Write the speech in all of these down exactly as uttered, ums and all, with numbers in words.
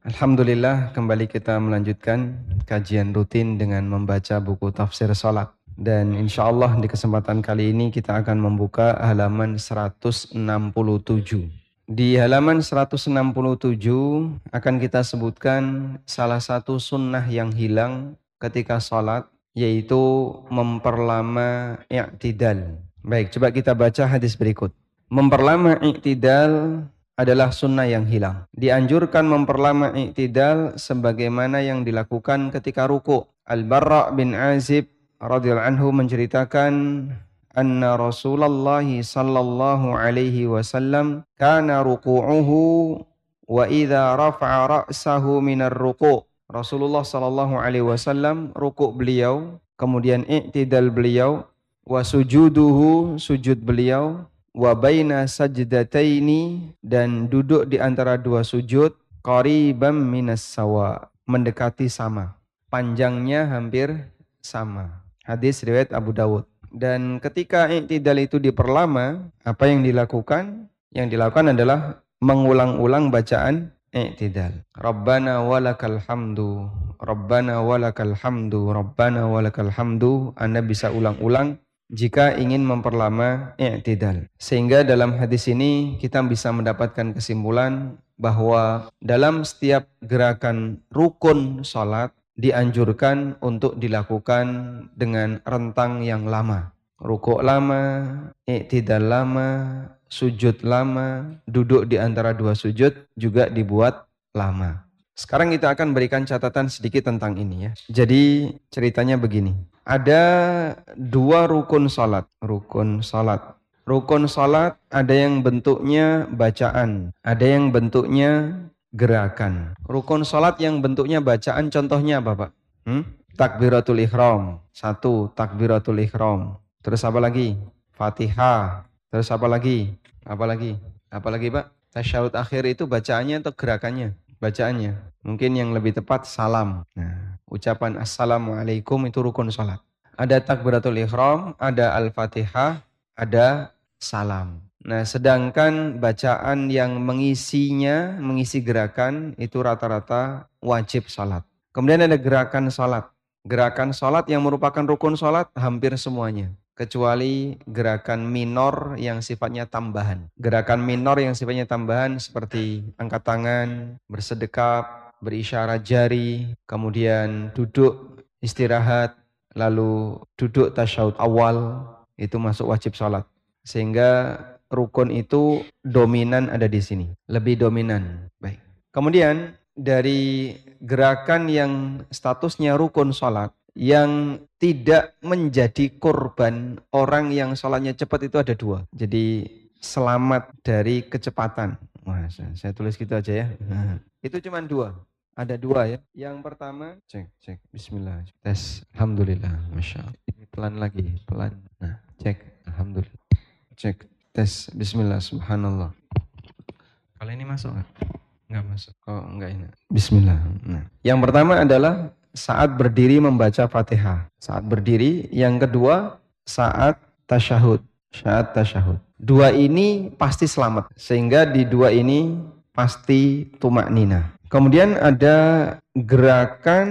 Alhamdulillah, kembali kita melanjutkan kajian rutin dengan membaca buku tafsir salat. Dan insya Allah di kesempatan kali ini kita akan membuka halaman seratus enam puluh tujuh. Di halaman seratus enam puluh tujuh akan kita sebutkan salah satu sunnah yang hilang ketika salat, yaitu memperlama i'tidal. Baik, coba kita baca hadis berikut. Memperlama i'tidal adalah sunnah yang hilang. Dianjurkan memperlama i'tidal sebagaimana yang dilakukan ketika ruku'. Al-Barra bin Azib radhiyallahu anhu menceritakan anna Rasulullah sallallahu alaihi wasallam kana ruku'uhu wa idza rafa'a ra'sahu minar ruku'. Rasulullah sallallahu alaihi wasallam ruku' beliau, kemudian i'tidal beliau, wa sujuduhu sujud beliau, wa baina sajdataini dan duduk di antara dua sujud, qariban minas sawa, mendekati sama, panjangnya hampir sama. Hadis riwayat Abu Dawud. Dan ketika i'tidal itu diperlama, apa yang dilakukan? Yang dilakukan adalah mengulang-ulang bacaan i'tidal. Rabbana walakal hamdu, Rabbana walakal hamdu, Rabbana walakal hamdu. Anda bisa ulang-ulang jika ingin memperlama i'tidal. Sehingga dalam hadis ini kita bisa mendapatkan kesimpulan bahwa dalam setiap gerakan rukun salat dianjurkan untuk dilakukan dengan rentang yang lama. Rukuk lama, i'tidal lama, sujud lama, duduk di antara dua sujud juga dibuat lama. Sekarang kita akan berikan catatan sedikit tentang ini ya. Jadi ceritanya begini. Ada dua rukun salat. Rukun salat. Rukun salat ada yang bentuknya bacaan, ada yang bentuknya gerakan. Rukun salat yang bentuknya bacaan contohnya apa, Pak? Hmm? Takbiratul ihram. Satu, takbiratul ihram. Terus apa lagi? Fatihah. Terus apa lagi? Apa lagi? Apa lagi, Pak? Tasyahud akhir itu bacaannya atau gerakannya? Bacaannya. Mungkin yang lebih tepat salam. Nah, ucapan assalamualaikum itu rukun salat. Ada takbiratul ihram, ada al-fatihah, ada salam. Nah, sedangkan bacaan yang mengisinya, mengisi gerakan itu rata-rata wajib salat. Kemudian ada gerakan salat. Gerakan salat yang merupakan rukun salat hampir semuanya, kecuali gerakan minor yang sifatnya tambahan. Gerakan minor yang sifatnya tambahan seperti angkat tangan, bersedekap, berisyarat jari, kemudian duduk, istirahat, lalu duduk tasyahud awal, itu masuk wajib salat. Sehingga rukun itu dominan ada di sini, lebih dominan. Baik. Kemudian dari gerakan yang statusnya rukun salat yang tidak menjadi korban orang yang salatnya cepat itu ada dua. Jadi selamat dari kecepatan. Wah, saya tulis gitu aja ya. Nah, itu cuma dua. Ada dua ya. Yang pertama, cek, cek. Bismillah. Tes. Alhamdulillah. Masya Allah. Pelan lagi, pelan. Nah, cek. Alhamdulillah. Cek. Tes. Bismillah. Subhanallah. Kalau ini masuk nggak? Nggak masuk. Oh, nggak ini. Bismillah. Nah. Yang pertama adalah saat berdiri membaca Fatihah. Saat berdiri. Yang kedua, saat tasyahud. Saat tasyahud. Dua ini pasti selamat. Sehingga di dua ini pasti tumaknina. Kemudian ada gerakan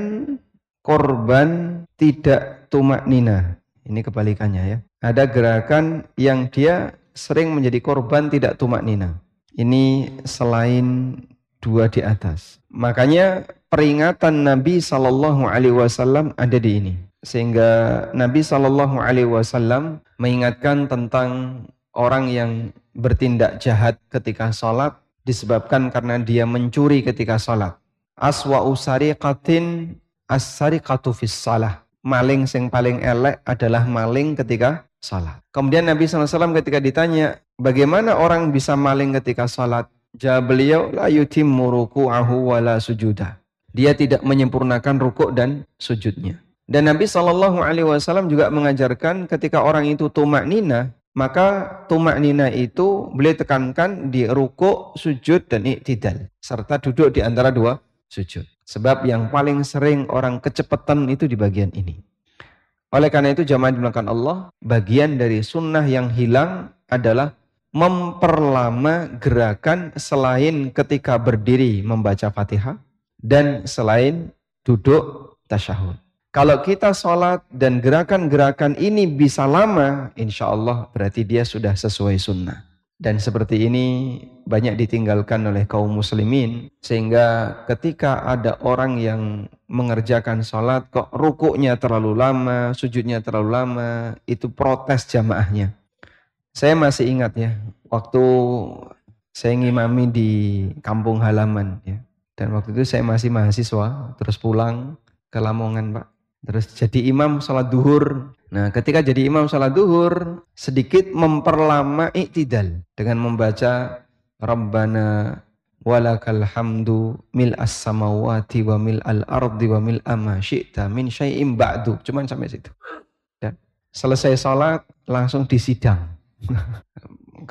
korban tidak tumaknina. Ini kebalikannya ya. Ada gerakan yang dia sering menjadi korban tidak tumaknina. Ini selain dua di atas. Makanya peringatan Nabi Sallallahu Alaihi Wasallam ada di ini. Sehingga Nabi Sallallahu Alaihi Wasallam mengingatkan tentang orang yang bertindak jahat ketika sholat, disebabkan karena dia mencuri ketika salat. Aswa'u sariqatin as-sariqatu fis salah. Maling yang paling elek adalah maling ketika salat. Kemudian Nabi shallallahu alaihi wasallam ketika ditanya, bagaimana orang bisa maling ketika salat? Jawab beliau, la yutimmu ruku'ahu wa la sujudah. Dia tidak menyempurnakan rukuk dan sujudnya. Dan Nabi shallallahu alaihi wasallam juga mengajarkan ketika orang itu tumaknina, maka tumaknina itu beliau tekankan di rukuk, sujud, dan i'tidal. Serta duduk di antara dua sujud. Sebab yang paling sering orang kecepatan itu di bagian ini. Oleh karena itu jamaah dimuliakan Allah, bagian dari sunnah yang hilang adalah memperlama gerakan selain ketika berdiri membaca Fatihah, dan selain duduk tasyahud. Kalau kita sholat dan gerakan-gerakan ini bisa lama, insya Allah berarti dia sudah sesuai sunnah. Dan seperti ini banyak ditinggalkan oleh kaum muslimin, sehingga ketika ada orang yang mengerjakan sholat kok rukuknya terlalu lama, sujudnya terlalu lama, itu protes jamaahnya. Saya masih ingat ya, waktu saya ngimami di kampung halaman ya, dan waktu itu saya masih mahasiswa, terus pulang ke Lamongan Pak. Terus jadi imam sholat duhur. Nah ketika jadi imam sholat duhur, sedikit memperlama i'tidal dengan membaca Rabbana walakal hamdu mil'as samawati wa mil'al ardi wa mil'a ma syi'ta min syai'im ba'du. Cuman sampai situ. Dan selesai sholat langsung disidang.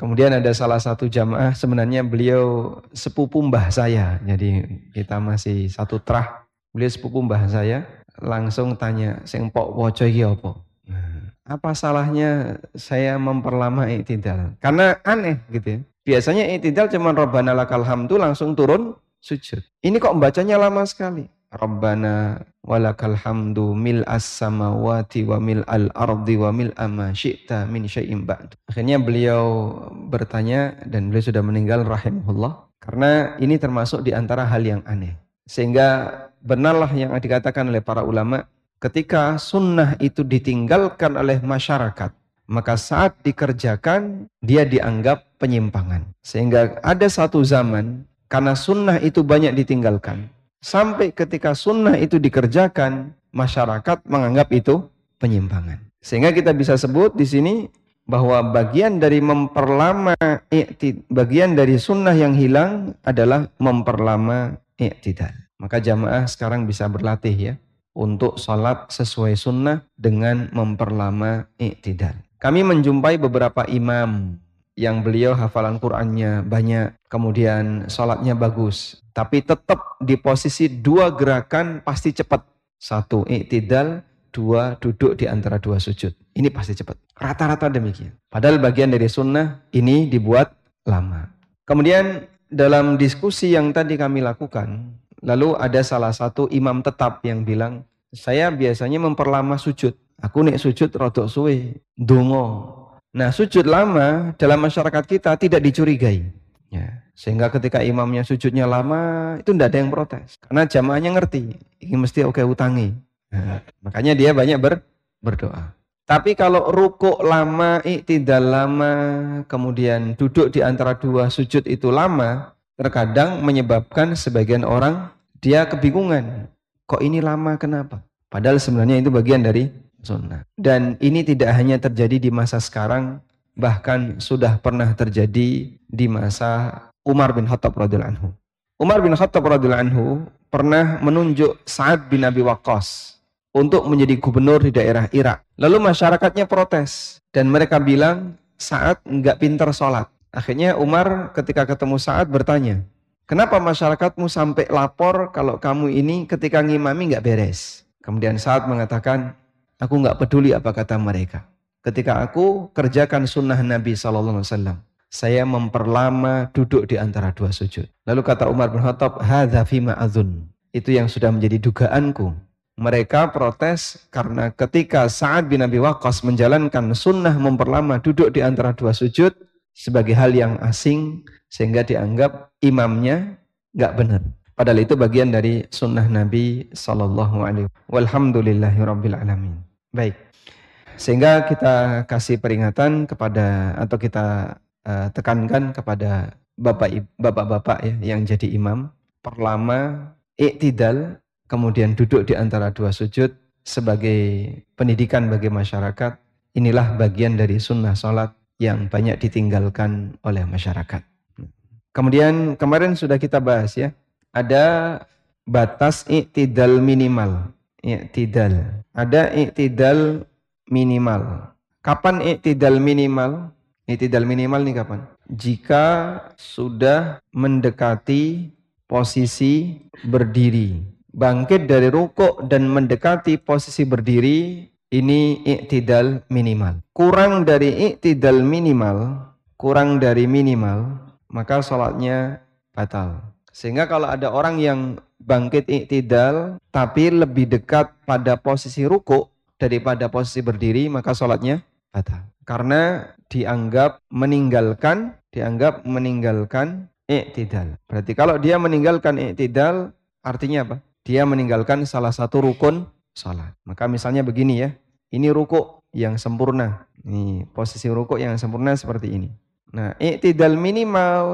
Kemudian ada salah satu jamaah, sebenarnya beliau sepupu mbah saya, jadi kita masih satu trah. Beliau sepupu mbah saya, langsung tanya, sing pok waca iki apa? Apa salahnya saya memperlama i'tidal? Karena aneh gitu ya. Biasanya i'tidal cuman Rabbana lakal hamdu langsung turun sujud. Ini kok bacanya lama sekali. Rabbana walakal hamdu mil'as samawati wa mil'al ardi wa mil'a ma syi'ta min syai'im ba'du. Akhirnya beliau bertanya, dan beliau sudah meninggal rahimahullah, karena ini termasuk di antara hal yang aneh. Sehingga benarlah yang dikatakan oleh para ulama, ketika sunnah itu ditinggalkan oleh masyarakat, maka saat dikerjakan dia dianggap penyimpangan. Sehingga ada satu zaman karena sunnah itu banyak ditinggalkan, sampai ketika sunnah itu dikerjakan masyarakat menganggap itu penyimpangan. Sehingga kita bisa sebut di sini bahwa bagian dari memperlama i'tidal, bagian dari sunnah yang hilang adalah memperlama i'tidal. Maka jamaah sekarang bisa berlatih ya untuk sholat sesuai sunnah dengan memperlama i'tidal. Kami menjumpai beberapa imam yang beliau hafalan Qur'annya banyak, kemudian sholatnya bagus, tapi tetap di posisi dua gerakan pasti cepat. Satu i'tidal, dua duduk di antara dua sujud. Ini pasti cepat. Rata-rata demikian. Padahal bagian dari sunnah ini dibuat lama. Kemudian dalam diskusi yang tadi kami lakukan, lalu ada salah satu imam tetap yang bilang, saya biasanya memperlama sujud. Aku nek sujud rodok suwe, dungo. Nah sujud lama dalam masyarakat kita tidak dicurigai. Ya. Sehingga ketika imamnya sujudnya lama, itu tidak ada yang protes. Karena jamaahnya ngerti, ini mesti oke utangi. Nah, makanya dia banyak ber, berdoa. Tapi kalau rukuk lama, i'tidal lama, kemudian duduk di antara dua sujud itu lama, terkadang menyebabkan sebagian orang dia kebingungan. Kok ini lama, kenapa? Padahal sebenarnya itu bagian dari sunnah. Dan ini tidak hanya terjadi di masa sekarang, bahkan sudah pernah terjadi di masa Umar bin Khattab radhiyallahu anhu. Umar bin Khattab radhiyallahu anhu pernah menunjuk Sa'ad bin Abi Waqqas untuk menjadi gubernur di daerah Irak. Lalu masyarakatnya protes dan mereka bilang Sa'ad nggak pintar sholat. Akhirnya Umar ketika ketemu Sa'ad bertanya, kenapa masyarakatmu sampai lapor kalau kamu ini ketika ngimami nggak beres? Kemudian Sa'ad mengatakan, aku nggak peduli apa kata mereka. Ketika aku kerjakan sunnah Nabi Sallallahu Alaihi Wasallam, saya memperlama duduk di antara dua sujud. Lalu kata Umar bin Khattab, hadza fima adzun. Itu yang sudah menjadi dugaanku. Mereka protes karena ketika Sa'ad bin Abi Waqqas menjalankan sunnah memperlama duduk di antara dua sujud sebagai hal yang asing, sehingga dianggap imamnya nggak benar. Padahal itu bagian dari sunnah Nabi Sallallahu Alaihi Wasallam. Walhamdulillahirabbil alamin. Baik, sehingga kita kasih peringatan kepada, atau kita uh, tekankan kepada bapak-bapak ya yang jadi imam, perlama i'tidal kemudian duduk di antara dua sujud sebagai pendidikan bagi masyarakat. Inilah bagian dari sunnah salat yang banyak ditinggalkan oleh masyarakat. Kemudian kemarin sudah kita bahas ya, ada batas i'tidal minimal. I'tidal, ada i'tidal minimal. Kapan i'tidal minimal? I'tidal minimal nih kapan? Jika sudah mendekati posisi berdiri, bangkit dari rukuk dan mendekati posisi berdiri, ini i'tidal minimal. Kurang dari i'tidal minimal, kurang dari minimal, maka sholatnya batal. Sehingga kalau ada orang yang bangkit i'tidal tapi lebih dekat pada posisi ruku daripada posisi berdiri, maka sholatnya batal. Karena dianggap meninggalkan, dianggap meninggalkan i'tidal. Berarti kalau dia meninggalkan i'tidal, artinya apa? Dia meninggalkan salah satu rukun sholat. Maka misalnya begini ya, ini ruku yang sempurna. Ini posisi ruku yang sempurna seperti ini. Nah, i'tidal minimal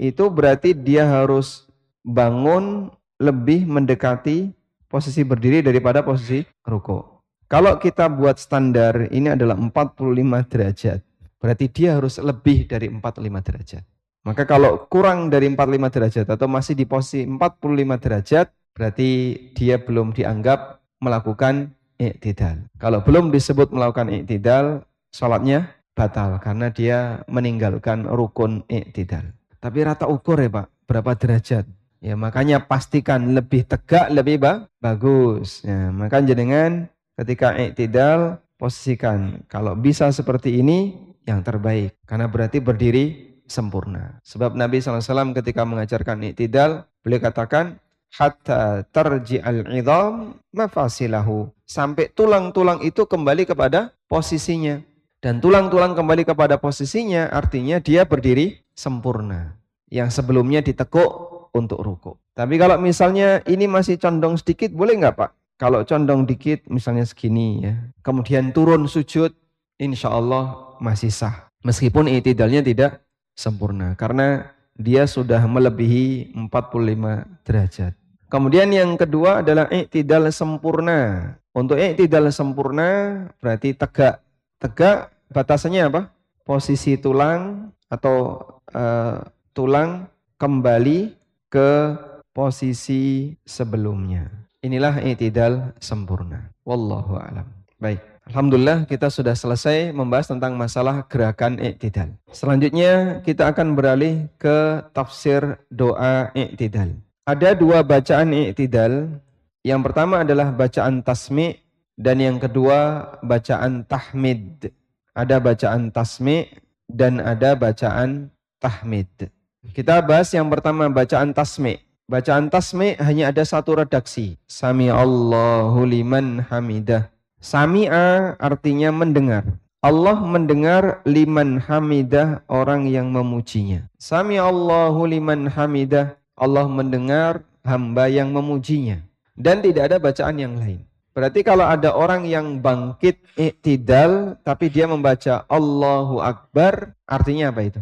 itu berarti dia harus bangun lebih mendekati posisi berdiri daripada posisi ruku. Kalau kita buat standar ini adalah empat puluh lima derajat. Berarti dia harus lebih dari empat puluh lima derajat. Maka kalau kurang dari empat puluh lima derajat atau masih di posisi empat puluh lima derajat, berarti dia belum dianggap melakukan i'tidal. Kalau belum disebut melakukan i'tidal, sholatnya batal karena dia meninggalkan rukun i'tidal. Tapi rata ukur ya Pak, berapa derajat? Ya makanya pastikan lebih tegak lebih ba? bagus. Ya, maka jenengan ketika i'tidal posisikan kalau bisa seperti ini yang terbaik. Karena berarti berdiri sempurna. Sebab Nabi shallallahu alaihi wasallam ketika mengajarkan i'tidal, beliau katakan hatta tarji'al idham mafasilahu, sampai tulang-tulang itu kembali kepada posisinya. Dan tulang-tulang kembali kepada posisinya artinya dia berdiri sempurna. Yang sebelumnya ditekuk untuk ruku. Tapi kalau misalnya ini masih condong sedikit boleh nggak Pak? Kalau condong dikit misalnya segini ya. Kemudian turun sujud insya Allah masih sah. Meskipun i'tidalnya tidak sempurna. Karena dia sudah melebihi empat puluh lima derajat. Kemudian yang kedua adalah i'tidal sempurna. Untuk i'tidal sempurna berarti tegak. Tegak batasannya apa? Posisi tulang atau uh, tulang kembali ke posisi sebelumnya. Inilah i'tidal sempurna. Wallahu a'lam. Baik. Alhamdulillah kita sudah selesai membahas tentang masalah gerakan i'tidal. Selanjutnya kita akan beralih ke tafsir doa i'tidal. Ada dua bacaan i'tidal. Yang pertama adalah bacaan tasmi'. Dan yang kedua bacaan tahmid. Ada bacaan tasmi' dan ada bacaan tahmid. Kita bahas yang pertama bacaan tasmi'. Bacaan tasmi' hanya ada satu redaksi. Sami'allahu liman hamidah. Sami'a artinya mendengar. Allah mendengar liman hamidah, orang yang memujinya. Sami'allahu liman hamidah. Allah mendengar hamba yang memujinya. Dan tidak ada bacaan yang lain. Berarti kalau ada orang yang bangkit i'tidal tapi dia membaca Allahu Akbar, artinya apa itu?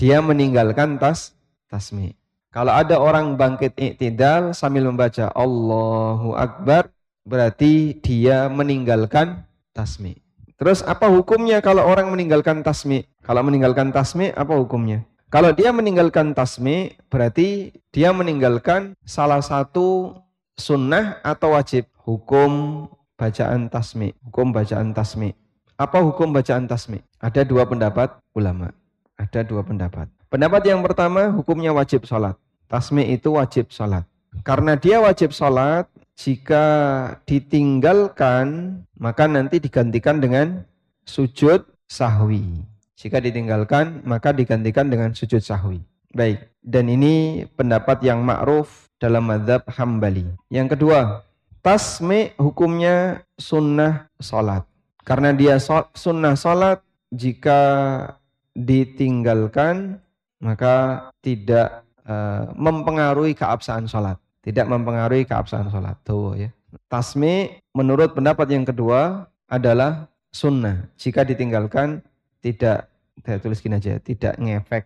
Dia meninggalkan tas tasmi. Kalau ada orang bangkit i'tidal sambil membaca Allahu Akbar, berarti dia meninggalkan tasmi. Terus apa hukumnya kalau orang meninggalkan tasmi? Kalau meninggalkan tasmi apa hukumnya? Kalau dia meninggalkan tasmi, berarti dia meninggalkan salah satu sunnah atau wajib. Hukum bacaan tasmi. Hukum bacaan tasmi. Apa hukum bacaan tasmi? Ada dua pendapat ulama. Ada dua pendapat. Pendapat yang pertama, hukumnya wajib sholat. Tasmi itu wajib sholat. Karena dia wajib sholat, jika ditinggalkan, maka nanti digantikan dengan sujud sahwi. Jika ditinggalkan, maka digantikan dengan sujud sahwi. Baik. Dan ini pendapat yang ma'ruf dalam mazhab Hambali. Yang kedua, tasmi hukumnya sunnah sholat. Karena dia sunnah sholat, jika ditinggalkan maka tidak uh, mempengaruhi keabsahan sholat. Tidak mempengaruhi keabsahan sholat. Tuh, ya. Tasmi menurut pendapat yang kedua adalah sunnah. Jika ditinggalkan tidak, saya tulis gini aja, tidak ngefek.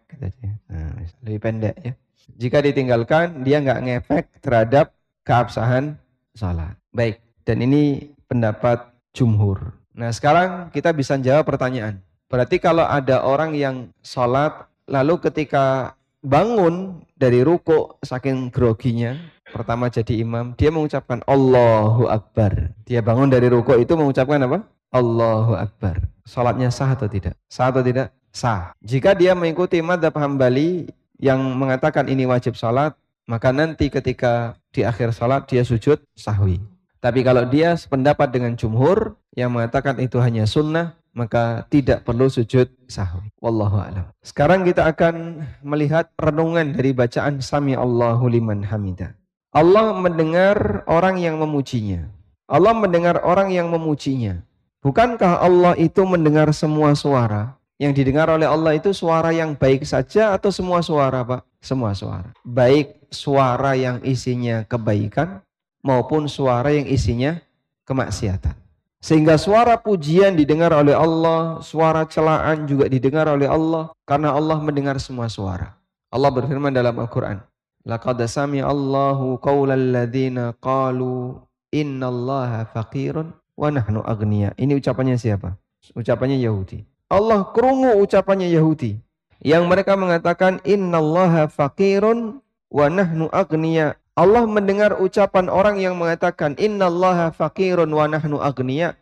Nah, lebih pendek ya. Jika ditinggalkan dia nggak ngefek terhadap keabsahan salah. Baik, dan ini pendapat jumhur. Nah sekarang kita bisa jawab pertanyaan. Berarti kalau ada orang yang sholat, lalu ketika bangun dari ruku saking groginya, pertama jadi imam, dia mengucapkan Allahu Akbar. Dia bangun dari ruku itu mengucapkan apa? Allahu Akbar. Sholatnya sah atau tidak? Sah atau tidak? Sah. Jika dia mengikuti mazhab Hambali yang mengatakan ini wajib sholat, maka nanti ketika di akhir salat dia sujud sahwi. Tapi kalau dia sependapat dengan jumhur yang mengatakan itu hanya sunnah, maka tidak perlu sujud sahwi. Wallahu a'lam. Sekarang kita akan melihat renungan dari bacaan Sami'allahu liman hamidah. Allah mendengar orang yang memujinya. Allah mendengar orang yang memujinya. Bukankah Allah itu mendengar semua suara? Yang didengar oleh Allah itu suara yang baik saja atau semua suara, Pak? Semua suara. Baik suara yang isinya kebaikan maupun suara yang isinya kemaksiatan. Sehingga suara pujian didengar oleh Allah, suara celaan juga didengar oleh Allah, karena Allah mendengar semua suara. Allah berfirman dalam Al-Qur'an, laqad sami'a Allahu qaulal ladzina qalu innallaha faqirun wa nahnu aghnia. Ini ucapannya siapa? Ucapannya Yahudi. Allah krungu ucapannya Yahudi yang mereka mengatakan innallaha faqirun wa nahnu aghnia. Allah mendengar ucapan orang yang mengatakan innallaha faqirun wa nahnu aghnia.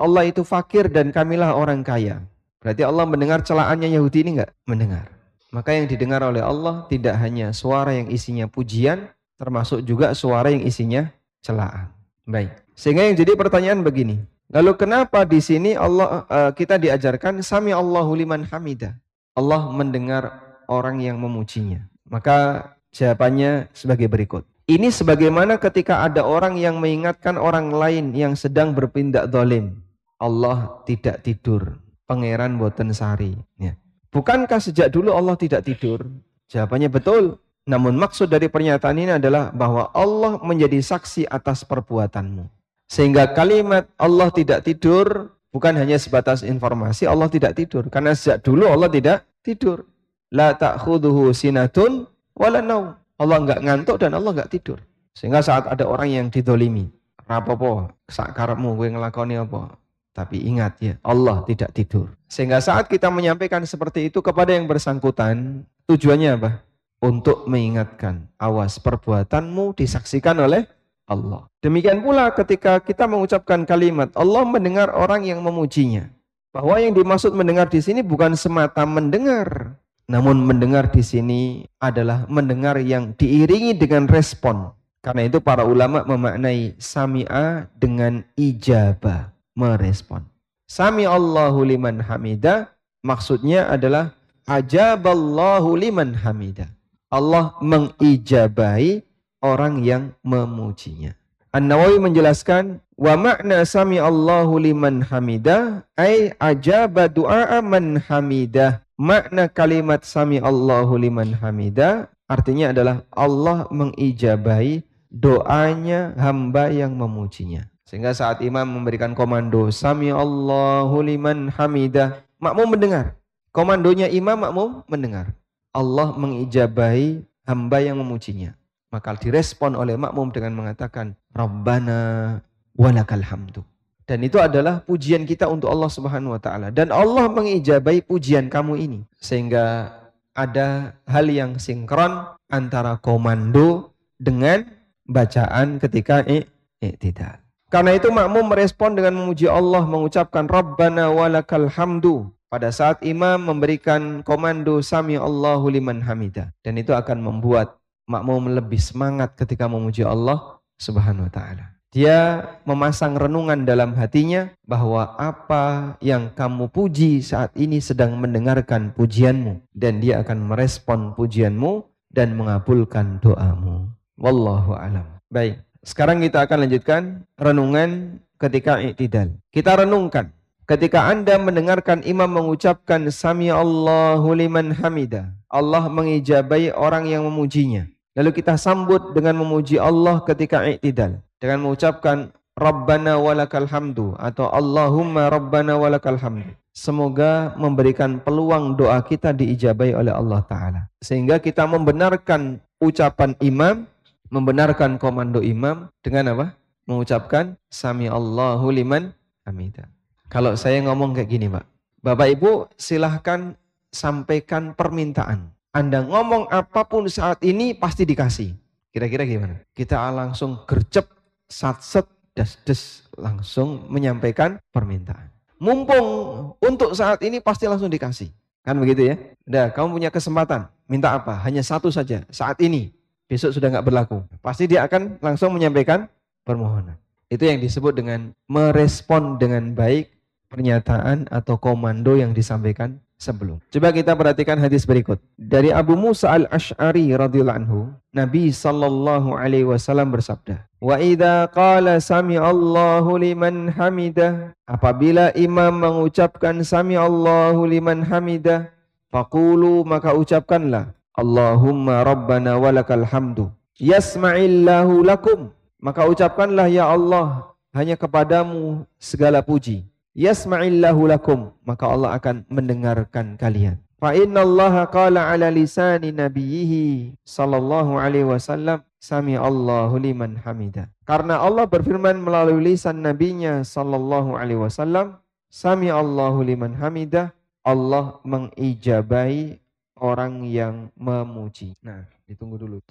Allah itu fakir dan kamilah orang kaya. Berarti Allah mendengar celaannya Yahudi ini enggak? Mendengar. Maka yang didengar oleh Allah tidak hanya suara yang isinya pujian, termasuk juga suara yang isinya celaan. Baik. Sehingga yang jadi pertanyaan begini. Lalu kenapa di sini Allah uh, kita diajarkan sami'allahu liman hamidah? Allah mendengar orang yang memujinya. Maka jawabannya sebagai berikut. Ini sebagaimana ketika ada orang yang mengingatkan orang lain yang sedang bertindak zalim. Allah tidak tidur, pangeran boten sari. Ya. Bukankah sejak dulu Allah tidak tidur? Jawabannya betul. Namun maksud dari pernyataan ini adalah bahwa Allah menjadi saksi atas perbuatanmu. Sehingga kalimat Allah tidak tidur bukan hanya sebatas informasi Allah tidak tidur. Karena sejak dulu Allah tidak tidur. La ta'khuduhu sinatun wala naum. Allah enggak ngantuk dan Allah enggak tidur. Sehingga saat ada orang yang didolimi, rapopo, sakarepmu kowe ngelakoni apa? Tapi ingat ya, Allah tidak tidur. Sehingga saat kita menyampaikan seperti itu kepada yang bersangkutan, tujuannya apa? Untuk mengingatkan, awas perbuatanmu disaksikan oleh Allah. Demikian pula ketika kita mengucapkan kalimat, Allah mendengar orang yang memujinya. Bahwa yang dimaksud mendengar di sini bukan semata mendengar, namun mendengar di sini adalah mendengar yang diiringi dengan respon. Karena itu para ulama memaknai sami'a dengan ijabah. Merespon. Sami'allahu liman hamidah maksudnya adalah ajaballahu liman hamidah. Allah mengijabahi orang yang memujinya. An-Nawawi menjelaskan wa makna sami'allahu liman hamidah ay ajaba du'a man hamidah. Makna kalimat sami'allahu liman hamidah artinya adalah Allah mengijabahi doanya hamba yang memujinya. Sehingga saat imam memberikan komando sami'allahu liman hamidah, makmum mendengar. Komandonya imam, makmum mendengar. Allah mengijabahi hamba yang memujinya. Maka direspon oleh makmum dengan mengatakan Rabbana walakal hamdu. Dan itu adalah pujian kita untuk Allah Subhanahu wa taala. Dan Allah mengijabahi pujian kamu ini. Sehingga ada hal yang sinkron antara komando dengan bacaan ketika i'tidal. Karena itu makmum merespon dengan memuji Allah mengucapkan Rabbana walakal hamdu pada saat imam memberikan komando sami'allahu liman hamidah. Dan itu akan membuat makmum lebih semangat ketika memuji Allah Subhanahu wa taala. Dia memasang renungan dalam hatinya bahwa apa yang kamu puji saat ini sedang mendengarkan pujianmu dan dia akan merespon pujianmu dan mengabulkan doamu. Wallahu a'lam. Baik. Sekarang kita akan lanjutkan renungan ketika i'tidal. Kita renungkan ketika Anda mendengarkan imam mengucapkan sami'allahu liman hamidah. Allah mengijabahi orang yang memujinya. Lalu kita sambut dengan memuji Allah ketika i'tidal. Dengan mengucapkan Rabbana walakal hamdu atau Allahumma Rabbana walakal hamdu. Semoga memberikan peluang doa kita diijabahi oleh Allah Ta'ala. Sehingga kita membenarkan ucapan imam, membenarkan komando imam dengan apa? Mengucapkan sami'allahu liman hamidah. Kalau saya ngomong kayak gini, Pak. Bapak Ibu silahkan sampaikan permintaan. Anda ngomong apapun saat ini pasti dikasih. Kira-kira gimana? Kita langsung gercep, satset, das-des. Langsung menyampaikan permintaan. Mumpung untuk saat ini pasti langsung dikasih. Kan begitu ya? Udah, kamu punya kesempatan. Minta apa? Hanya satu saja saat ini. Besok sudah nggak berlaku. Pasti dia akan langsung menyampaikan permohonan. Itu yang disebut dengan merespon dengan baik pernyataan atau komando yang disampaikan sebelum. Coba kita perhatikan hadis berikut. Dari Abu Musa al Ashari radhiyallahu anhu, Nabi sallallahu alaihi wasallam bersabda, "Wa idza qala sami'allahu liman hamidah." Apabila imam mengucapkan sami'allahu liman hamidah, faqulu, maka ucapkanlah, "Allahumma rabbana walakal hamdu yasma'illahu lakum." Maka ucapkanlah, "Ya Allah, hanya kepadamu segala puji." Yasma'illahu lakum, maka Allah akan mendengarkan kalian. Fa innallaha qala ala lisani nabiyhi sallallahu alaihi wasallam, sami'allahu liman hamidah. Karena Allah berfirman melalui lisan nabinya sallallahu alaihi wasallam, sami'allahu liman hamidah, Allah mengijabai orang yang memuji. Nah, ditunggu dulu.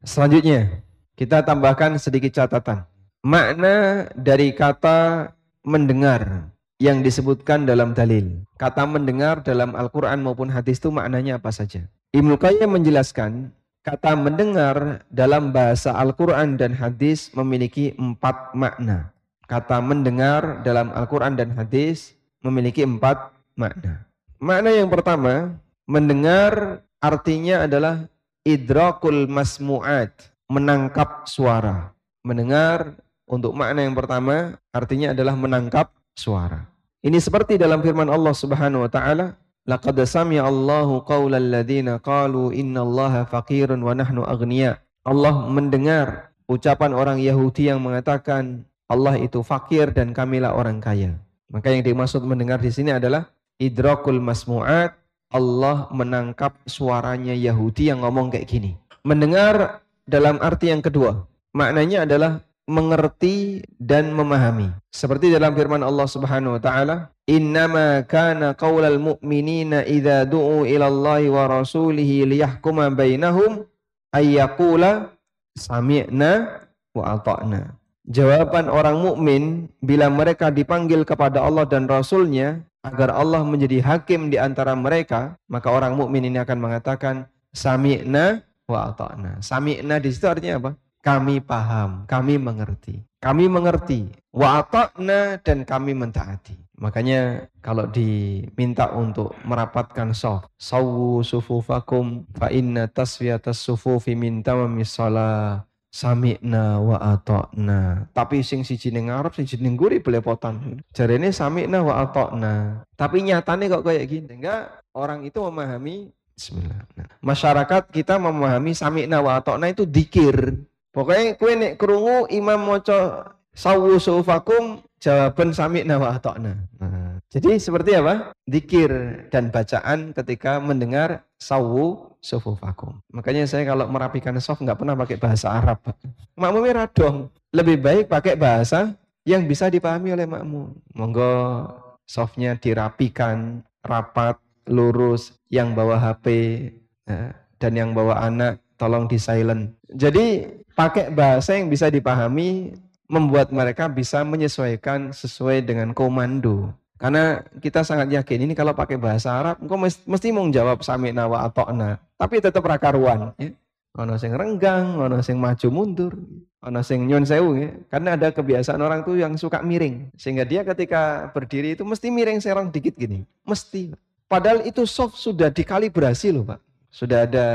Selanjutnya, kita tambahkan sedikit catatan. Makna dari kata mendengar yang disebutkan dalam dalil. Kata mendengar dalam Al-Quran maupun hadis itu maknanya apa saja. Ibn Qayyam menjelaskan, kata mendengar dalam bahasa Al-Quran dan hadis memiliki empat makna. Kata mendengar dalam Al-Quran dan hadis memiliki empat makna. Makna yang pertama, mendengar artinya adalah idrakul masmu'at, menangkap suara. Mendengar untuk makna yang pertama artinya adalah menangkap suara. Ini seperti dalam firman Allah Subhanahu wa taala, laqad sami'a Allahu qaulal ladzina qalu innallaha faqirun wa nahnu aghnia. Allah mendengar ucapan orang Yahudi yang mengatakan Allah itu fakir dan kamilah orang kaya. Maka yang dimaksud mendengar di sini adalah idrakul masmu'at, Allah menangkap suaranya Yahudi yang ngomong kayak gini. Mendengar dalam arti yang kedua, maknanya adalah mengerti dan memahami. Seperti dalam firman Allah Subhanahu wa taala, "Innama kana qaulal mu'minina idza du'u ila Allahi wa rasulihi liyahkuma bainahum ay yaqula sami'na wa ata'na." Jawaban orang mukmin bila mereka dipanggil kepada Allah dan Rasul-Nya agar Allah menjadi hakim di antara mereka, maka orang mukmin ini akan mengatakan sami'na wa ata'na. Sami'na di situ artinya apa? Kami paham, kami mengerti. Kami mengerti, wa ata'na, dan kami mentaati. Makanya kalau diminta untuk merapatkan shaf, sawwu sufufakum fa inna tasfiyatas sufufi min tamamis shalah, sami'na wa ata'na. Tapi sing siji ning ngarep siji ning nguri belepotan. Jarene sami'na wa ata'na, tapi nyatane kok kayak gini. Enggak, orang itu memahami bismillah. Nah, masyarakat kita memahami sami'na wa ata'na itu dzikir. Pokoknya kue nek kerungu imam moco sawu sufakum jawaban sami'na wa ata'na. Nah, jadi seperti apa? Dzikir dan bacaan ketika mendengar sawu sufakum. Makanya saya kalau merapikan soft nggak pernah pakai bahasa Arab. Makmumnya radong. Lebih baik pakai bahasa yang bisa dipahami oleh makmum. Monggo softnya dirapikan, rapat, lurus. Yang bawa H P dan yang bawa anak tolong di silent. Jadi pakai bahasa yang bisa dipahami, membuat mereka bisa menyesuaikan sesuai dengan komando. Karena kita sangat yakin ini kalau pakai bahasa Arab, engkau mesti mau jawab sami'na wa ata'na, tapi tetap rakaruan. Ya. Ono sing renggang, ono sing maju mundur, ono sing nyun sewu. Ya. Karena ada kebiasaan orang tuh yang suka miring, sehingga dia ketika berdiri itu mesti miring serong dikit gini, mesti. Padahal itu soft sudah dikalibrasi loh Pak. Sudah ada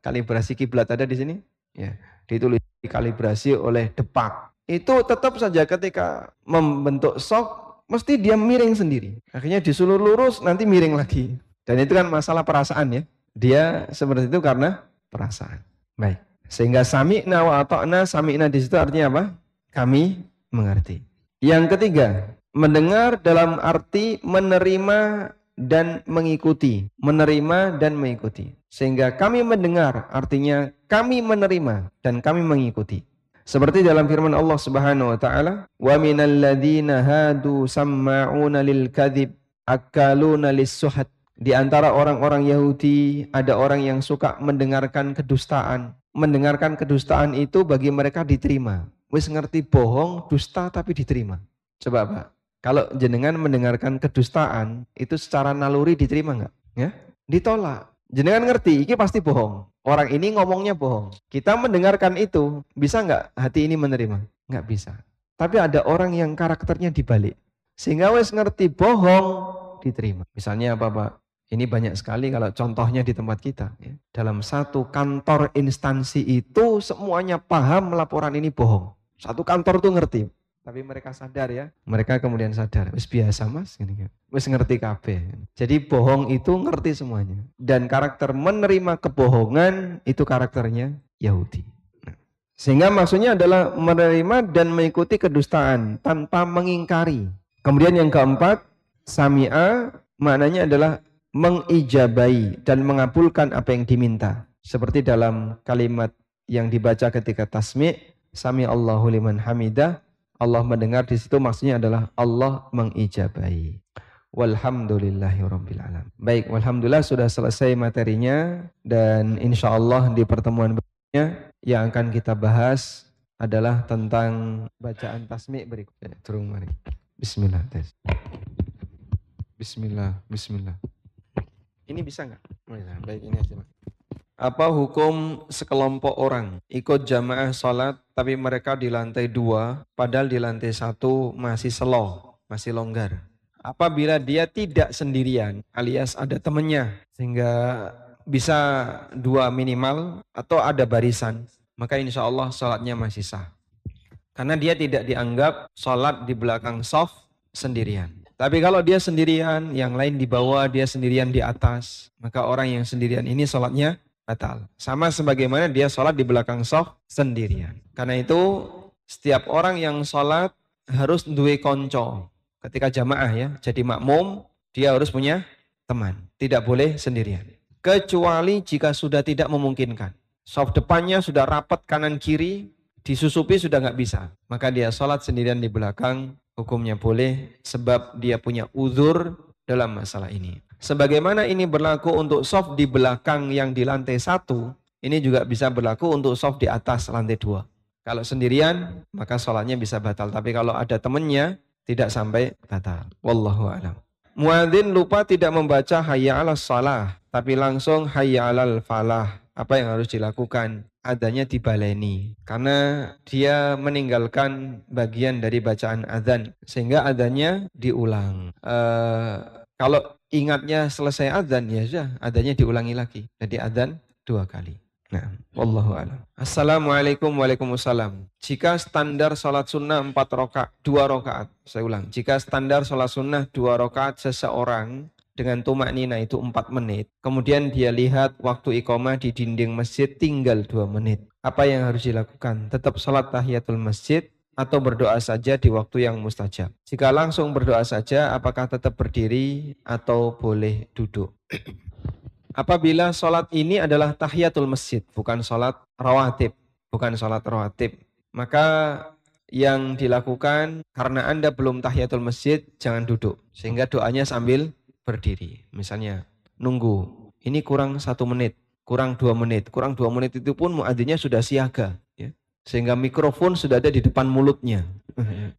kalibrasi kiblat ada di sini. Ya, ditulis dikalibrasi oleh Depak. Itu tetap saja ketika membentuk sok mesti dia miring sendiri. Akhirnya disuruh lurus nanti miring lagi. Dan itu kan masalah perasaan ya. Dia seperti itu karena perasaan. Baik. Sehingga sami'na wa ata'na, sami'na di situ artinya apa? Kami mengerti. Yang ketiga, mendengar dalam arti menerima dan mengikuti, menerima dan mengikuti. Sehingga kami mendengar artinya kami menerima dan kami mengikuti. Seperti dalam firman Allah Subhanahu wa taala, "Wa minal ladzina hadu sama'una lil kadzib akaluna lis-suhat." Di antara orang-orang Yahudi ada orang yang suka mendengarkan kedustaan. Mendengarkan kedustaan itu bagi mereka diterima. Wis ngerti bohong, dusta tapi diterima. Coba Pak, kalau jenengan mendengarkan kedustaan itu secara naluri diterima nggak? Ya? Ditolak. Jenengan ngerti, ini pasti bohong. Orang ini ngomongnya bohong. Kita mendengarkan itu, bisa nggak hati ini menerima? Nggak bisa. Tapi ada orang yang karakternya dibalik. Sehingga wes ngerti bohong, diterima. Misalnya apa Pak? Ini banyak sekali kalau contohnya di tempat kita. Ya. Dalam satu kantor instansi itu semuanya paham laporan ini bohong. Satu kantor tuh ngerti. Tapi mereka sadar ya, mereka kemudian sadar, wis biasa mas, gini, wis ngerti kabeh. Jadi bohong itu ngerti semuanya. Dan karakter menerima kebohongan itu karakternya Yahudi. Sehingga maksudnya adalah menerima dan mengikuti kedustaan tanpa mengingkari. Kemudian yang keempat, sami'a maknanya adalah mengijabai dan mengabulkan apa yang diminta. Seperti dalam kalimat yang dibaca ketika tasmi', sami'allahu liman hamidah, Allah mendengar di situ maksudnya adalah Allah mengijabai. Walhamdulillahirabbil alamin. Baik, alhamdulillah sudah selesai materinya dan insyaallah di pertemuan berikutnya yang akan kita bahas adalah tentang bacaan tasmi' berikutnya. Turun mari. Bismillah. Bismillah, bismillah. Ini bisa enggak? Baik, ini aja. Apa hukum sekelompok orang ikut jamaah sholat tapi mereka di lantai dua padahal di lantai satu masih slow, masih longgar? Apabila dia tidak sendirian alias ada temennya sehingga bisa dua minimal atau ada barisan, maka insya Allah sholatnya masih sah. Karena dia tidak dianggap sholat di belakang shaf sendirian. Tapi kalau dia sendirian, yang lain di bawah, dia sendirian di atas, maka orang yang sendirian ini sholatnya batal. Sama sebagaimana dia sholat di belakang shaf sendirian. Karena itu setiap orang yang sholat harus duwe konco. Ketika jamaah ya, jadi makmum dia harus punya teman. Tidak boleh sendirian. Kecuali jika sudah tidak memungkinkan. Shaf depannya sudah rapat kanan kiri, disusupi sudah nggak bisa. Maka dia sholat sendirian di belakang, hukumnya boleh sebab dia punya uzur dalam masalah ini. Sebagaimana ini berlaku untuk shaf di belakang yang di lantai satu, ini juga bisa berlaku untuk shaf di atas lantai dua. Kalau sendirian, maka sholatnya bisa batal. Tapi kalau ada temannya, tidak sampai batal. Wallahu a'lam. Muadzin lupa tidak membaca hayya 'alas shalah, tapi langsung hayya 'alal falah. Apa yang harus dilakukan? Adanya dibaleni. Karena dia meninggalkan bagian dari bacaan adzan, sehingga adanya diulang. Uh, kalau ingatnya selesai adzan, ya sudah, adzannya diulangi lagi. Jadi adzan dua kali. Nah, wallahu a'lam. Assalamualaikum waalaikumsalam. Jika standar salat sunnah empat rakaat, dua rakaat. Saya ulang. Jika standar salat sunnah dua rakaat seseorang dengan tumaknina itu empat menit. Kemudian dia lihat waktu iqamah di dinding masjid tinggal dua menit. Apa yang harus dilakukan? Tetap salat tahiyatul masjid atau berdoa saja di waktu yang mustajab? Jika langsung berdoa saja, apakah tetap berdiri atau boleh duduk? Apabila sholat ini adalah tahiyatul masjid, bukan sholat rawatib, bukan sholat rawatib, maka yang dilakukan karena Anda belum tahiyatul masjid, jangan duduk. Sehingga doanya sambil berdiri. Misalnya, nunggu, ini kurang satu menit, kurang dua menit, kurang dua menit itu pun muadzinnya sudah siaga. Ya. Sehingga mikrofon sudah ada di depan mulutnya.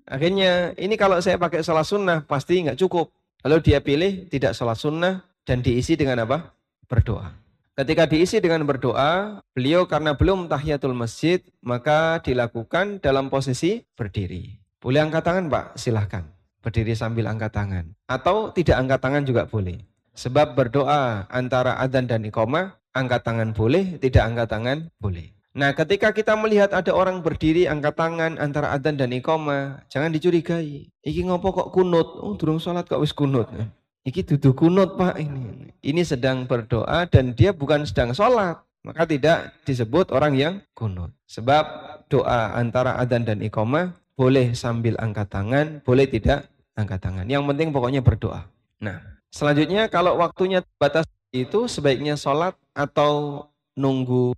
Akhirnya ini kalau saya pakai sholat sunnah pasti nggak cukup. Lalu dia pilih tidak sholat sunnah dan diisi dengan apa? Berdoa. Ketika diisi dengan berdoa, beliau karena belum tahiyatul masjid, maka dilakukan dalam posisi berdiri. Boleh angkat tangan Pak? Silahkan. Berdiri sambil angkat tangan. Atau tidak angkat tangan juga boleh. Sebab berdoa antara adzan dan iqamah, angkat tangan boleh, tidak angkat tangan boleh. Nah, ketika kita melihat ada orang berdiri angkat tangan antara adzan dan iqamah, jangan dicurigai. Iki ngopo kok kunut? Oh, durung salat kok wis kunut. Iki dudu kunut, Pak, ini. Ini sedang berdoa dan dia bukan sedang salat. Maka tidak disebut orang yang kunut. Sebab doa antara adzan dan iqamah boleh sambil angkat tangan, boleh tidak angkat tangan. Yang penting pokoknya berdoa. Nah, selanjutnya kalau waktunya batas itu sebaiknya salat atau nunggu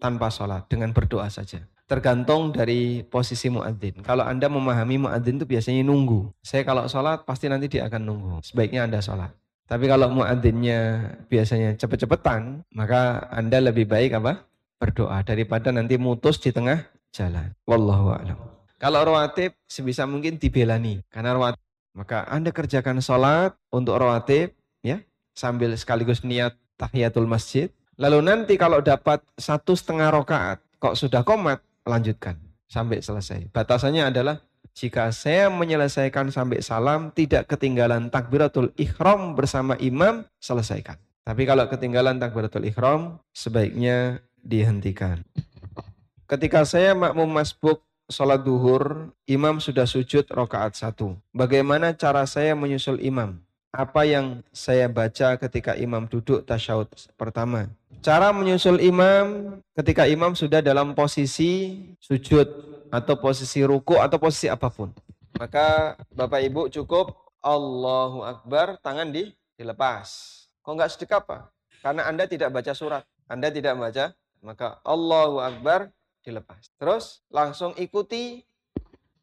tanpa sholat dengan berdoa saja, tergantung dari posisi muadzin. Kalau Anda memahami muadzin itu biasanya nunggu. Saya kalau sholat pasti nanti dia akan nunggu, sebaiknya Anda sholat. Tapi kalau muadzinnya biasanya cepet-cepetan, maka Anda lebih baik apa? Berdoa daripada nanti mutus di tengah jalan. Wallahu a'lam. Kalau rawatib sebisa mungkin dibelani karena rawatib, maka Anda kerjakan sholat untuk rawatib ya, sambil sekaligus niat tahiyatul masjid. Lalu nanti kalau dapat satu setengah rokaat, kok sudah komat, lanjutkan sampai selesai. Batasannya adalah Jika saya menyelesaikan sampai salam, tidak ketinggalan takbiratul ihram bersama imam, selesaikan. Tapi kalau ketinggalan takbiratul ihram, sebaiknya dihentikan. Ketika saya makmum masbuk sholat duhur, imam sudah sujud rokaat satu. Bagaimana cara saya menyusul imam? Apa yang saya baca ketika imam duduk tasyahud pertama? Cara menyusul imam ketika imam sudah dalam posisi sujud atau posisi ruku atau posisi apapun. Maka Bapak Ibu cukup Allahu Akbar, tangan di, dilepas. Kok nggak sedekap apa? Karena Anda tidak baca surat. Anda tidak baca, maka Allahu Akbar dilepas. Terus langsung ikuti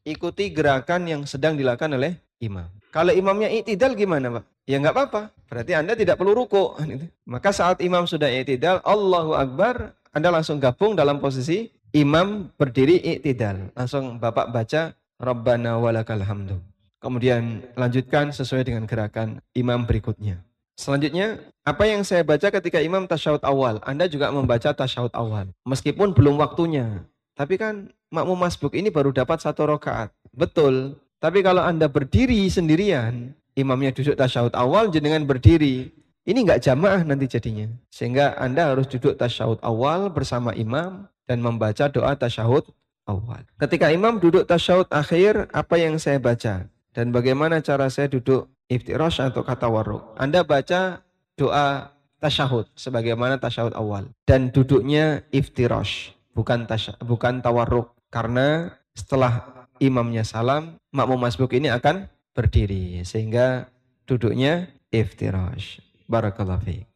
ikuti gerakan yang sedang dilakukan oleh imam. Kalau imamnya i'tidal gimana, Pak? Ya nggak apa-apa. Berarti Anda tidak perlu ruku. Maka saat imam sudah i'tidal, Allahu Akbar, Anda langsung gabung dalam posisi imam berdiri i'tidal. Langsung Bapak baca Rabbana walakal hamdu. Kemudian lanjutkan sesuai dengan gerakan imam berikutnya. Selanjutnya, apa yang saya baca ketika imam tasyahud awal? Anda juga membaca tasyahud awal. Meskipun belum waktunya. Tapi kan makmum masbuk ini baru dapat satu rakaat. Betul. Tapi kalau Anda berdiri sendirian, imamnya duduk tasyahud awal, jenengan berdiri. Ini nggak jamaah nanti jadinya. Sehingga Anda harus duduk tasyahud awal bersama imam dan membaca doa tasyahud awal. Ketika imam duduk tasyahud akhir, apa yang saya baca? Dan bagaimana cara saya duduk iftirash atau katawarruk? Anda baca doa tasyahud sebagaimana tasyahud awal. Dan duduknya iftirash, bukan, tasya, bukan tawarruk. Karena setelah imamnya salam, makmum masbuk ini akan berdiri. Sehingga duduknya iftirash. Barakallahu fiik.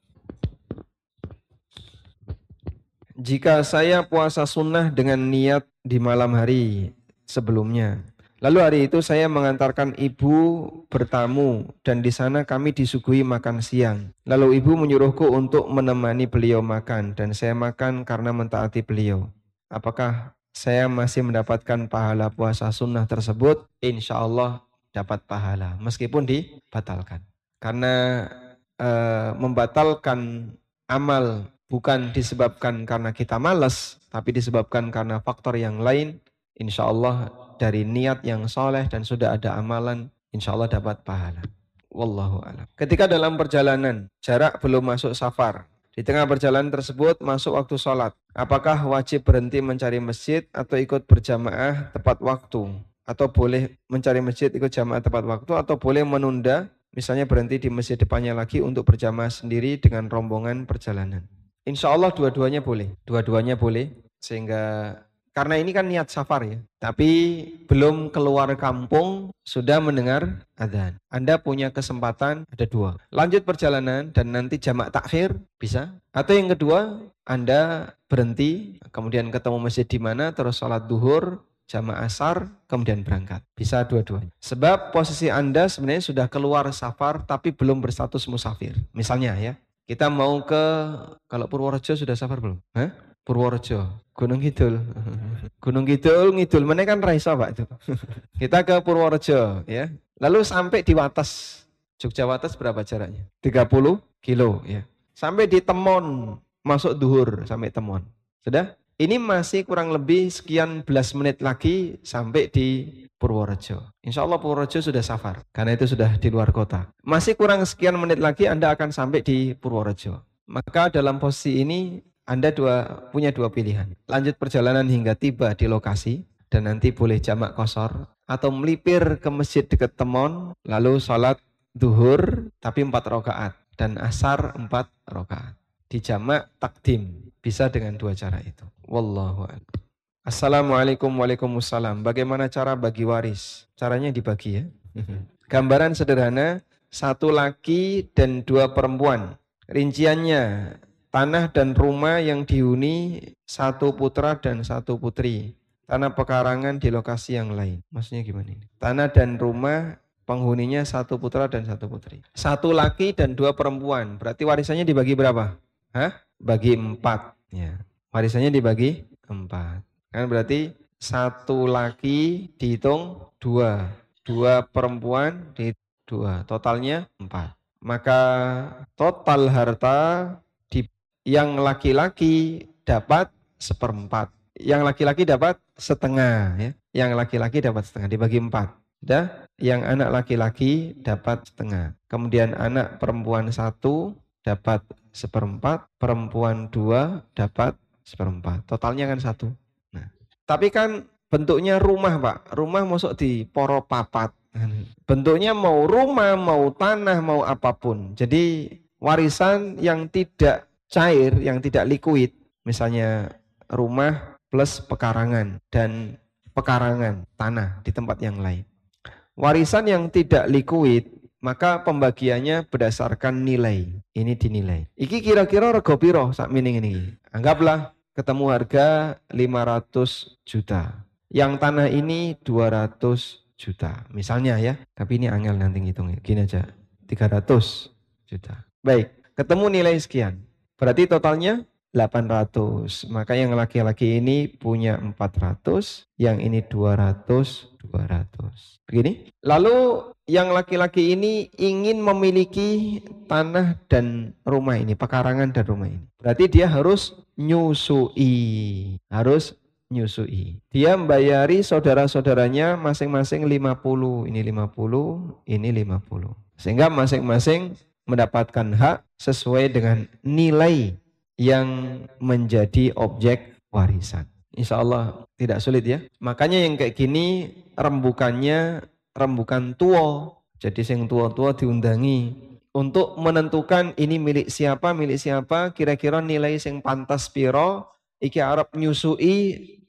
Jika saya puasa sunnah dengan niat di malam hari sebelumnya, lalu hari itu saya mengantarkan ibu bertamu dan di sana kami disuguhi makan siang. Lalu ibu menyuruhku untuk menemani beliau makan dan saya makan karena mentaati beliau. Apakah saya masih mendapatkan pahala puasa sunnah tersebut? Insya Allah dapat pahala meskipun dibatalkan. Karena e, membatalkan amal bukan disebabkan karena kita malas, tapi disebabkan karena faktor yang lain. Insya Allah dari niat yang soleh dan sudah ada amalan, insya Allah dapat pahala. Wallahu a'lam. Ketika dalam perjalanan, jarak belum masuk safar. Di tengah perjalanan tersebut masuk waktu sholat. Apakah wajib berhenti mencari masjid atau ikut berjamaah tepat waktu? Atau boleh mencari masjid ikut jamaah tepat waktu? Atau boleh menunda, misalnya berhenti di masjid depannya lagi untuk berjamaah sendiri dengan rombongan perjalanan? Insya Allah dua-duanya boleh. Dua-duanya boleh. Sehingga karena ini kan niat safar ya. Tapi belum keluar kampung, sudah mendengar adzan. Anda punya kesempatan ada dua. Lanjut perjalanan dan nanti jamak takhir bisa. Atau yang kedua, Anda berhenti, kemudian ketemu masjid di mana, terus sholat duhur, jamak asar, kemudian berangkat. Bisa dua-duanya. Sebab posisi Anda sebenarnya sudah keluar safar tapi belum berstatus musafir. Misalnya ya, kita mau ke, kalau Purworejo sudah safar belum? Hah? Purworejo, Gunung Kidul, Gunung Kidul, Ngidul, mana kan Raisa Pak itu. Kita ke Purworejo, ya. Lalu sampai di Wates, Jogja Wates berapa jaraknya? tiga puluh kilo, ya. Sampai di Temon, masuk duhur sampai Temon. Sudah? Ini masih kurang lebih sekian belas menit lagi sampai di Purworejo. Insya Allah Purworejo sudah safar, karena itu sudah di luar kota. Masih kurang sekian menit lagi Anda akan sampai di Purworejo. Maka dalam posisi ini, Anda dua, punya dua pilihan. Lanjut perjalanan hingga tiba di lokasi dan nanti boleh jamak qasar atau melipir ke masjid dekat Temon lalu sholat duhur tapi empat rakaat dan asar empat rakaat. Di jamak takdim bisa dengan dua cara itu. Wallahu a'lam. Assalamualaikum waalaikumsalam. Bagaimana cara bagi waris? Caranya dibagi ya. Gambaran sederhana, satu laki dan dua perempuan. Rinciannya tanah dan rumah yang dihuni satu putra dan satu putri. Tanah pekarangan di lokasi yang lain. Maksudnya gimana ini? Tanah dan rumah penghuninya satu putra dan satu putri. Satu laki dan dua perempuan. Berarti warisannya dibagi berapa? Hah? Bagi empat. Ya. Warisannya dibagi empat. Kan berarti satu laki dihitung dua. Dua perempuan dihitung dua. Totalnya empat. Maka total harta yang laki-laki dapat seperempat, yang laki-laki dapat setengah, ya. Yang laki-laki dapat setengah, dibagi empat. Sudah, yang anak laki-laki dapat setengah. Kemudian anak perempuan satu dapat seperempat, perempuan dua dapat seperempat. Totalnya kan satu. Nah, tapi kan bentuknya rumah, Pak. Rumah masuk di poro papat. Bentuknya mau rumah, mau tanah, mau apapun. Jadi warisan yang tidak cair, yang tidak liquid, misalnya rumah plus pekarangan dan pekarangan tanah di tempat yang lain. Warisan yang tidak liquid, maka pembagiannya berdasarkan nilai. Ini dinilai. Iki kira-kira rego piro sak mining ini. Anggaplah ketemu harga lima ratus juta. Yang tanah ini dua ratus juta. Misalnya ya, tapi ini angel nanti ngitungnya. Gini aja, tiga ratus juta. Baik, ketemu nilai sekian. Berarti totalnya delapan ratus. Maka yang laki-laki ini punya empat ratus, yang ini dua ratus, dua ratus. Begini. Lalu yang laki-laki ini ingin memiliki tanah dan rumah ini, pekarangan dan rumah ini. Berarti dia harus nyusui, harus nyusui. Dia membayari saudara-saudaranya masing-masing lima puluh, ini lima puluh, ini lima puluh. Sehingga masing-masing mendapatkan hak sesuai dengan nilai yang menjadi objek warisan. Insya Allah tidak sulit ya. Makanya yang kayak gini rembukannya rembukan tua. Jadi sing tua-tua diundangi untuk menentukan ini milik siapa, milik siapa, kira-kira nilai sing pantas piro, iki arep nyusui,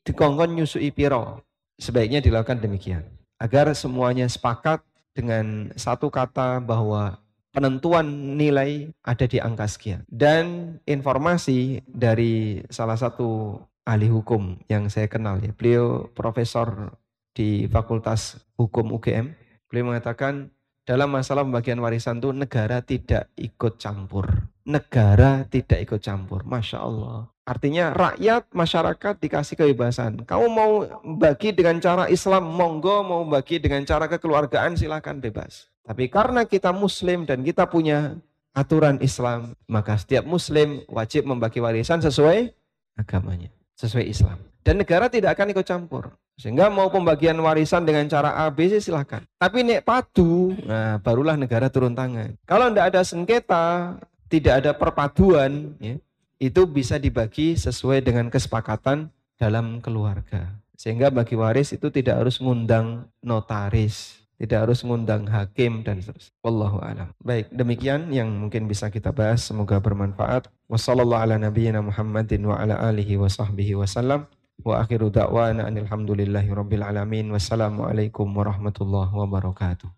dikongkon nyusui piro. Sebaiknya dilakukan demikian agar semuanya sepakat dengan satu kata bahwa penentuan nilai ada di angka sekian. Dan informasi dari salah satu ahli hukum yang saya kenal ya, beliau profesor di Fakultas Hukum U G M, beliau mengatakan dalam masalah pembagian warisan itu negara tidak ikut campur. Negara tidak ikut campur, Masya Allah. Artinya rakyat, masyarakat dikasih kebebasan. Kamu mau bagi dengan cara Islam, monggo, mau bagi dengan cara kekeluargaan silakan bebas. Tapi karena kita muslim dan kita punya aturan Islam, maka setiap muslim wajib membagi warisan sesuai agamanya, sesuai Islam. Dan negara tidak akan ikut campur. Sehingga mau pembagian warisan dengan cara A B C silahkan. Tapi nek padu, nah barulah negara turun tangan. Kalau tidak ada sengketa, tidak ada perpaduan, ya, itu bisa dibagi sesuai dengan kesepakatan dalam keluarga. Sehingga bagi waris itu tidak harus ngundang notaris. Tidak harus mengundang hakim dan seterusnya. Wallahu a'lam. Baik, demikian yang mungkin bisa kita bahas. Semoga bermanfaat. Wassallallahu ala nabiyyina Muhammadin wa ala alihi wa sahbihi wasallam. Wa akhiru da'wana alhamdulillahi rabbil alamin. Wassalamualaikum warahmatullahi wabarakatuh.